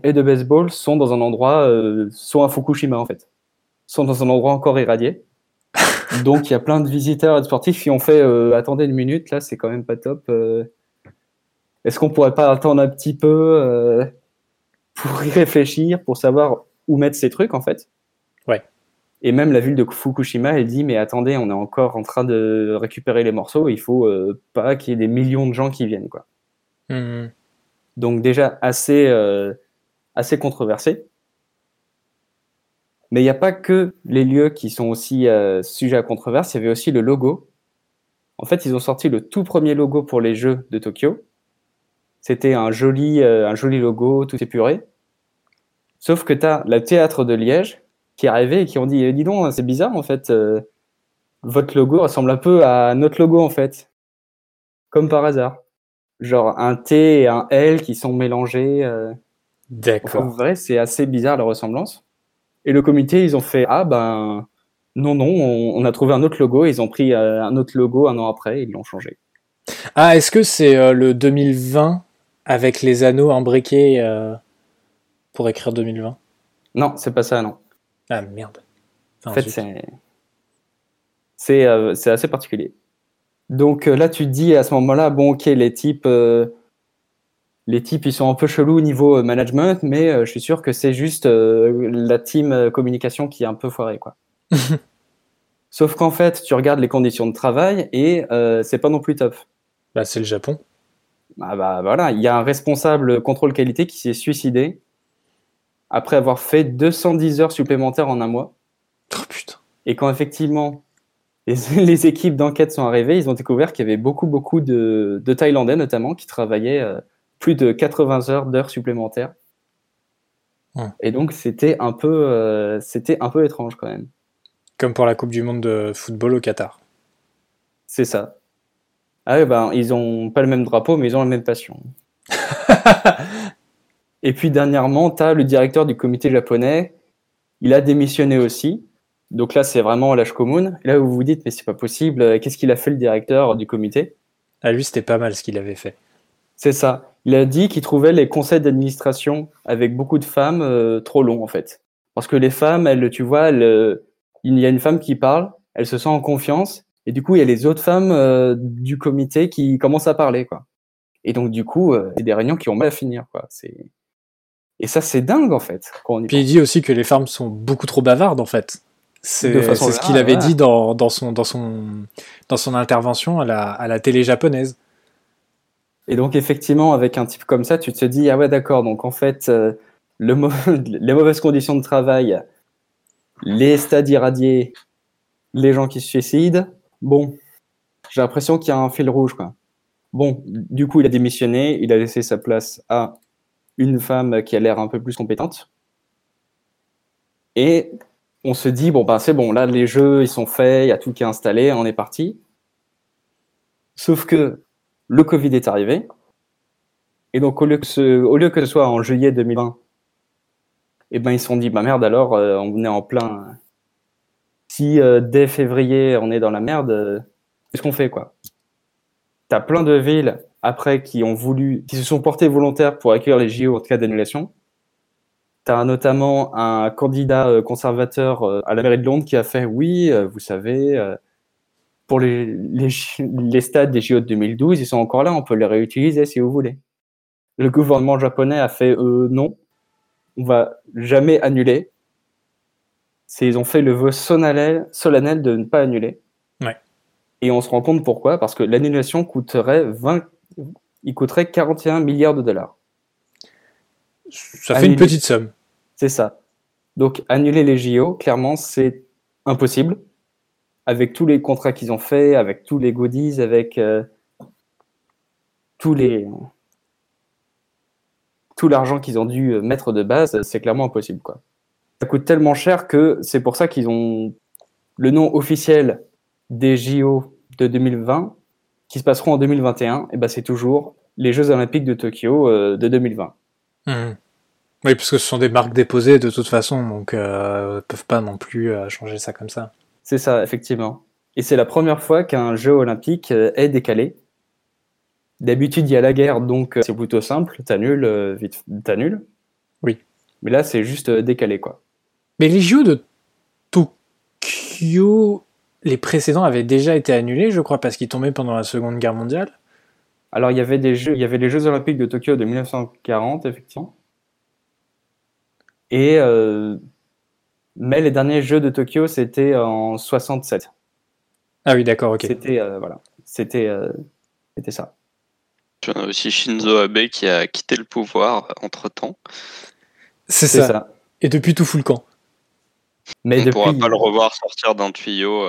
et de baseball sont dans un endroit, sont à Fukushima en fait, sont dans un endroit encore irradié. Donc, il y a plein de visiteurs et de sportifs qui ont fait, attendez une minute, là, c'est quand même pas top. Est-ce qu'on pourrait pas attendre un petit peu pour y réfléchir, pour savoir où mettre ces trucs en fait ? Ouais. Et même la ville de Fukushima, elle dit, mais attendez, on est encore en train de récupérer les morceaux, il faut pas qu'il y ait des millions de gens qui viennent, quoi. Mmh. Donc déjà assez controversé. Mais il n'y a pas que les lieux qui sont aussi sujets à controverse, il y avait aussi le logo. En fait, ils ont sorti le tout premier logo pour les Jeux de Tokyo. C'était un joli logo, tout épuré. Sauf que tu as le théâtre de Liège, qui est arrivé et qui ont dit « Dis donc, c'est bizarre en fait, votre logo ressemble un peu à notre logo en fait. » Comme par hasard. Genre un T et un L qui sont mélangés. D'accord. En vrai, c'est assez bizarre la ressemblance. Et le comité, ils ont fait « Non, on a trouvé un autre logo. » Ils ont pris un autre logo un an après et ils l'ont changé. Ah, est-ce que c'est le 2020 avec les anneaux imbriqués pour écrire 2020 ? Non, c'est pas ça, non. Ah merde. Enfin, en fait, c'est assez particulier. Donc là, tu te dis à ce moment-là, bon, ok, les types, ils sont un peu chelous au niveau management, mais je suis sûr que c'est juste la team communication qui est un peu foirée, quoi. Sauf qu'en fait, tu regardes les conditions de travail et c'est pas non plus top. Bah, c'est le Japon. Bah voilà, il y a un responsable contrôle qualité qui s'est suicidé après avoir fait 210 heures supplémentaires en un mois. Oh putain. Et quand effectivement les équipes d'enquête sont arrivées, ils ont découvert qu'il y avait beaucoup de Thaïlandais notamment qui travaillaient plus de 80 heures d'heures supplémentaires. Ouais. Et donc c'était un peu étrange quand même. Comme pour la Coupe du Monde de football au Qatar. C'est ça. Ah ben, ils ont pas le même drapeau, mais ils ont la même passion. Et puis dernièrement, t'as le directeur du comité japonais, il a démissionné aussi. Donc là, c'est vraiment l'âge commun. Là, vous vous dites, mais c'est pas possible, qu'est-ce qu'il a fait le directeur du comité ? À lui, c'était pas mal ce qu'il avait fait. C'est ça. Il a dit qu'il trouvait les conseils d'administration avec beaucoup de femmes trop longs, en fait. Parce que les femmes, il y a une femme qui parle, elle se sent en confiance, et du coup, il y a les autres femmes du comité qui commencent à parler, quoi. Et donc, du coup, c'est des réunions qui ont mal à finir, quoi. Et ça, c'est dingue, en fait. Puis il dit aussi que les femmes sont beaucoup trop bavardes, en fait. C'est ce qu'il avait dit dans son intervention à la télé japonaise. Et donc, effectivement, avec un type comme ça, tu te dis, ah ouais, d'accord, donc en fait, les mauvaises conditions de travail, les stades irradiés, les gens qui se suicident, bon, j'ai l'impression qu'il y a un fil rouge, quoi. Bon, du coup, il a démissionné, il a laissé sa place à une femme qui a l'air un peu plus compétente. Et on se dit, bon, c'est bon, là, les jeux, ils sont faits, il y a tout qui est installé, on est parti. Sauf que le Covid est arrivé. Et donc, au lieu que ce soit en juillet 2020, eh ben, ils se sont dit, bah merde, alors, on est en plein... Si dès février, on est dans la merde, qu'est-ce qu'on fait, quoi ? T'as plein de villes, après, qui se sont portées volontaires pour accueillir les JO en cas d'annulation. T'as notamment un candidat conservateur à la mairie de Londres qui a fait, oui, vous savez... Pour les stades des JO de 2012, ils sont encore là, on peut les réutiliser si vous voulez. Le gouvernement japonais a fait non, on va jamais annuler. Ils ont fait le vœu solennel de ne pas annuler. Ouais. Et on se rend compte pourquoi, parce que l'annulation coûterait 41 milliards de dollars. Ça fait une petite somme. C'est ça. Donc annuler les JO, clairement, c'est impossible. Avec tous les contrats qu'ils ont faits, avec tous les goodies, avec tout l'argent qu'ils ont dû mettre de base, c'est clairement impossible, quoi. Ça coûte tellement cher que c'est pour ça qu'ils ont le nom officiel des JO de 2020, qui se passeront en 2021, et ben c'est toujours les Jeux Olympiques de Tokyo de 2020. Mmh. Oui, parce que ce sont des marques déposées de toute façon, donc ne peuvent pas non plus changer ça comme ça. C'est ça, effectivement. Et c'est la première fois qu'un jeu olympique est décalé. D'habitude, il y a la guerre, donc c'est plutôt simple. T'annules. Oui. Mais là, c'est juste décalé, quoi. Mais les JO de Tokyo, les précédents avaient déjà été annulés, je crois, parce qu'ils tombaient pendant la Seconde Guerre mondiale. Alors, il y avait les Jeux Olympiques de Tokyo de 1940, effectivement. Et... Mais les derniers Jeux de Tokyo, c'était en 67. Ah oui, d'accord, ok. C'était ça. Tu en as aussi Shinzo Abe qui a quitté le pouvoir entre-temps. C'est ça. Et depuis, tout fout le camp. Mais on ne pourra pas le revoir sortir d'un tuyau,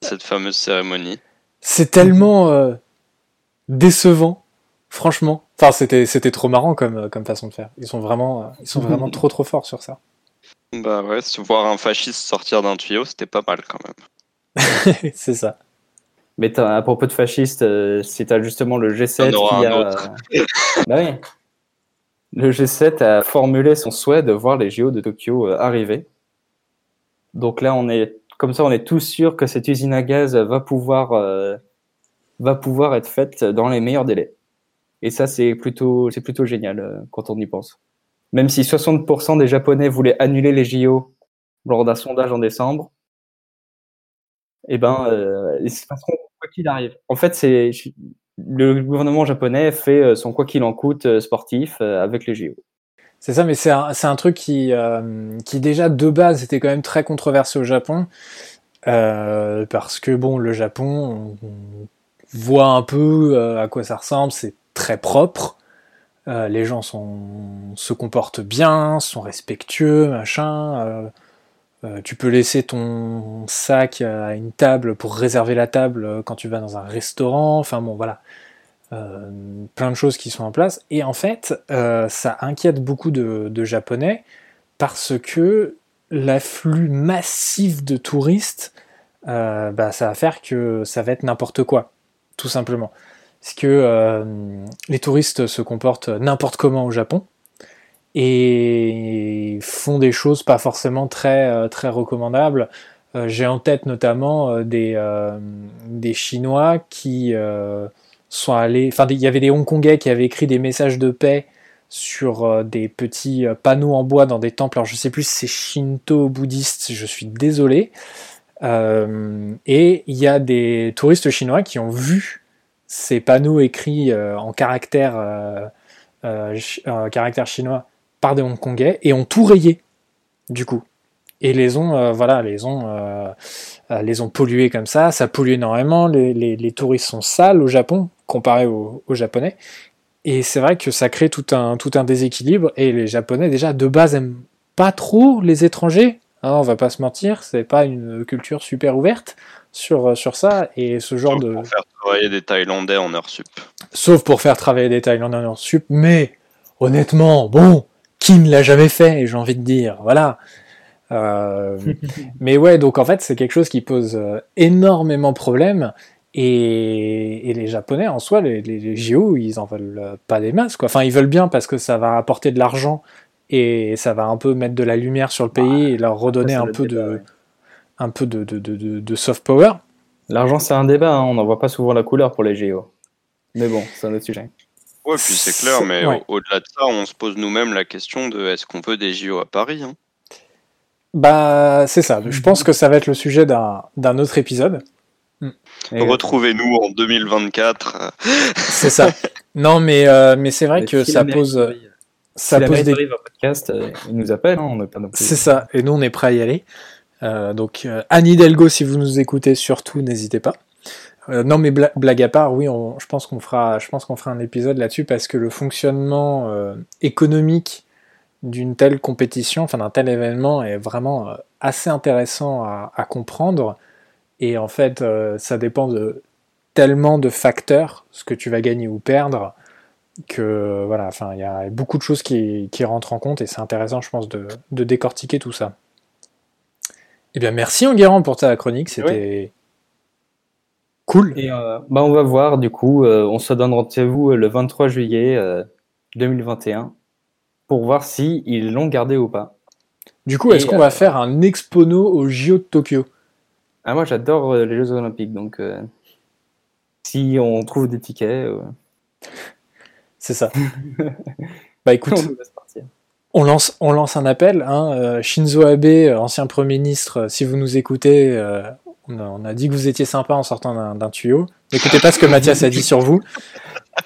cette fameuse cérémonie. C'est tellement décevant, franchement. Enfin, c'était trop marrant comme façon de faire. Ils sont vraiment trop forts sur ça. Bah ouais, voir un fasciste sortir d'un tuyau, c'était pas mal quand même. C'est ça. Mais à propos de fasciste, c'est justement le G7 qui a... Bah oui. Le G7 a formulé son souhait de voir les JO de Tokyo arriver. Donc là, on est tous sûrs que cette usine à gaz va pouvoir être faite dans les meilleurs délais. Et ça, c'est plutôt génial quand on y pense. Même si 60% des Japonais voulaient annuler les JO lors d'un sondage en décembre, ils se passeront quoi qu'il arrive. En fait, c'est le gouvernement japonais fait son quoi qu'il en coûte sportif avec les JO. C'est ça, mais c'est un truc qui déjà de base était quand même très controversé au Japon, parce que bon, le Japon, on voit un peu à quoi ça ressemble, c'est très propre. Les gens se comportent bien, sont respectueux, machin. Tu peux laisser ton sac à une table pour réserver la table quand tu vas dans un restaurant. Enfin bon, voilà. Plein de choses qui sont en place. Et en fait, ça inquiète beaucoup de Japonais parce que l'afflux massif de touristes, ça va faire que ça va être n'importe quoi, tout simplement. Parce que les touristes se comportent n'importe comment au Japon et font des choses pas forcément très, très recommandables. J'ai en tête notamment des Chinois qui sont allés... Enfin, il y avait des Hongkongais qui avaient écrit des messages de paix sur des petits panneaux en bois dans des temples. Alors, je sais plus si c'est shinto bouddhiste, je suis désolé. Et il y a des touristes chinois qui ont vu ces panneaux écrits en caractère chinois par des Hongkongais et ont tout rayé du coup et les ont pollués comme ça. Ça pollue énormément. Les touristes sont sales au Japon comparé aux Japonais et c'est vrai que ça crée tout un déséquilibre et les Japonais déjà de base aiment pas trop les étrangers. On va pas se mentir, c'est pas une culture super ouverte sur ça et ce genre de... Sauf pour faire travailler des Thaïlandais en heures sup. Mais honnêtement, bon, qui ne l'a jamais fait, j'ai envie de dire, voilà. Mais ouais, donc en fait, c'est quelque chose qui pose énormément de problèmes Et les Japonais, en soi, les JO, ils en veulent pas des masses, quoi. Enfin, ils veulent bien parce que ça va apporter de l'argent et ça va un peu mettre de la lumière sur le pays et leur redonner un peu de soft power. L'argent, c'est un débat, hein. On n'en voit pas souvent la couleur pour les JO. Mais bon, c'est un autre sujet. Oui, puis c'est clair, mais ouais. Au-delà de ça, on se pose nous-mêmes la question de est-ce qu'on veut des JO à Paris, hein. Bah, c'est ça. Je pense que ça va être le sujet d'un autre épisode. Et... Retrouvez-nous en 2024. C'est ça. Non, mais c'est vrai que ça pose des podcasts. Ils nous appellent, hein, on n'est pas non plus. C'est ça. Et nous, on est prêts à y aller. Donc Anne Hidalgo, si vous nous écoutez, surtout n'hésitez pas. Non, mais blague à part, oui, je pense qu'on fera un épisode là-dessus parce que le fonctionnement économique d'une telle compétition, enfin d'un tel événement, est vraiment assez intéressant à comprendre. Et en fait, ça dépend de tellement de facteurs, ce que tu vas gagner ou perdre, que voilà, enfin, il y a beaucoup de choses qui rentrent en compte et c'est intéressant, je pense, de décortiquer tout ça. Eh bien, merci Enguerrand pour ta chronique, c'était cool. Et on va voir, du coup, on se donne rendez-vous le 23 juillet 2021 pour voir si ils l'ont gardé ou pas. Du coup, est-ce qu'on va faire un Expono au JO de Tokyo ? Ah, moi j'adore les Jeux Olympiques, donc si on trouve des tickets... C'est ça. Bah écoute, on lance un appel. Hein. Shinzo Abe, ancien Premier ministre, si vous nous écoutez, on a dit que vous étiez sympa en sortant d'un tuyau. N'écoutez pas ce que Mathias a dit sur vous.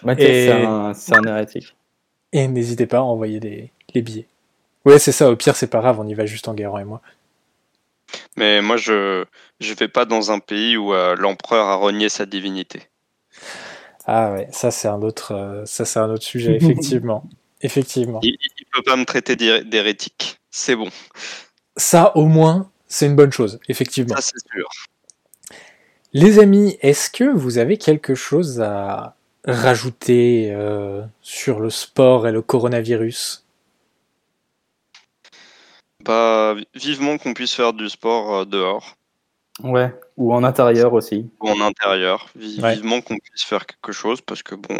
Mathias, c'est un hérétique. Et n'hésitez pas à envoyer les billets. Ouais, c'est ça, au pire c'est pas grave, on y va juste Enguerrand et moi. Mais moi, je vais pas dans un pays où l'empereur a renié sa divinité. Ah ouais, ça c'est un autre sujet, effectivement. Effectivement. Il peut pas me traiter d'hérétique, c'est bon. Ça, au moins, c'est une bonne chose, effectivement. Ça, c'est sûr. Les amis, est-ce que vous avez quelque chose à rajouter sur le sport et le coronavirus ? Bah, vivement qu'on puisse faire du sport dehors. Ouais, ou en intérieur aussi. Ou en intérieur, vivement qu'on puisse faire quelque chose, parce que bon,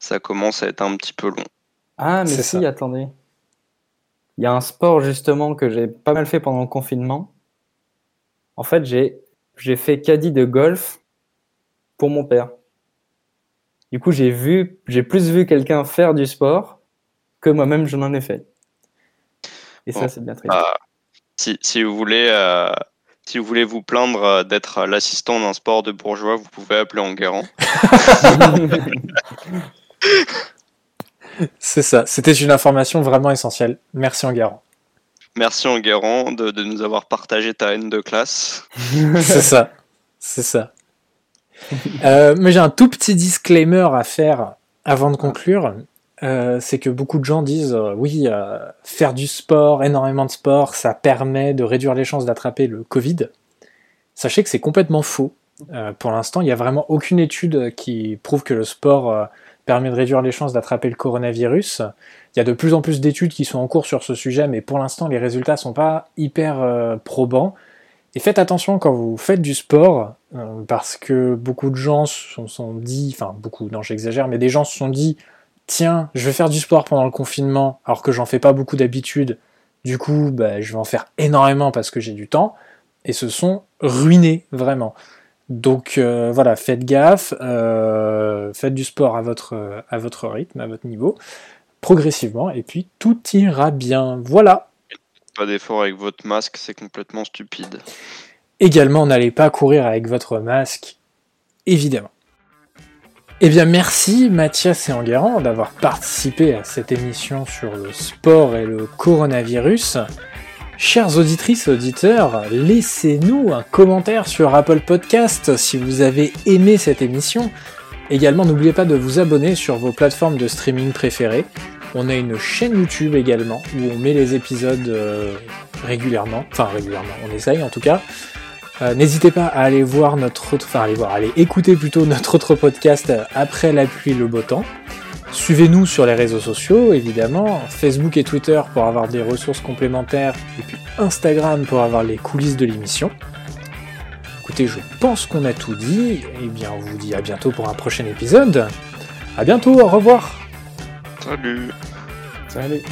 ça commence à être un petit peu long. Ah, mais c'est si, ça. Attendez. Il y a un sport, justement, que j'ai pas mal fait pendant le confinement. En fait, j'ai fait caddie de golf pour mon père. Du coup, j'ai plus vu quelqu'un faire du sport que moi-même, je n'en ai fait. Et ça, c'est bien triste. Si vous voulez vous plaindre d'être l'assistant d'un sport de bourgeois, vous pouvez appeler Enguerrand. C'est ça. C'était une information vraiment essentielle. Merci Enguerrand. Merci Enguerrand de nous avoir partagé ta haine de classe. C'est ça. Mais j'ai un tout petit disclaimer à faire avant de conclure. C'est que beaucoup de gens disent faire du sport, énormément de sport, ça permet de réduire les chances d'attraper le Covid. Sachez que c'est complètement faux. Pour l'instant, il n'y a vraiment aucune étude qui prouve que le sport permet de réduire les chances d'attraper le coronavirus. Il y a de plus en plus d'études qui sont en cours sur ce sujet, mais pour l'instant, les résultats ne sont pas hyper probants. Et faites attention quand vous faites du sport, parce que beaucoup de gens se sont dit, enfin beaucoup, non j'exagère, mais des gens se sont dit tiens, je vais faire du sport pendant le confinement, alors que j'en fais pas beaucoup d'habitude, du coup, je vais en faire énormément parce que j'ai du temps, et se sont ruinés, vraiment. Donc voilà, faites gaffe, faites du sport à votre rythme, à votre niveau, progressivement, et puis tout ira bien, voilà. Pas d'effort avec votre masque, c'est complètement stupide. Également, n'allez pas courir avec votre masque, évidemment. Eh bien merci Mathias et Enguerrand d'avoir participé à cette émission sur le sport et le coronavirus. Chères auditrices, auditeurs, laissez-nous un commentaire sur Apple Podcast si vous avez aimé cette émission. Également, n'oubliez pas de vous abonner sur vos plateformes de streaming préférées. On a une chaîne YouTube également où on met les épisodes régulièrement. Enfin régulièrement, on essaye en tout cas. N'hésitez pas à aller voir aller écouter plutôt notre autre podcast après la pluie le beau temps. Suivez-nous sur les réseaux sociaux, évidemment, Facebook et Twitter pour avoir des ressources complémentaires, et puis Instagram pour avoir les coulisses de l'émission. écoutez, je pense qu'on a tout dit. Eh bien, on vous dit à bientôt pour un prochain épisode. À bientôt, au revoir. Salut. Salut.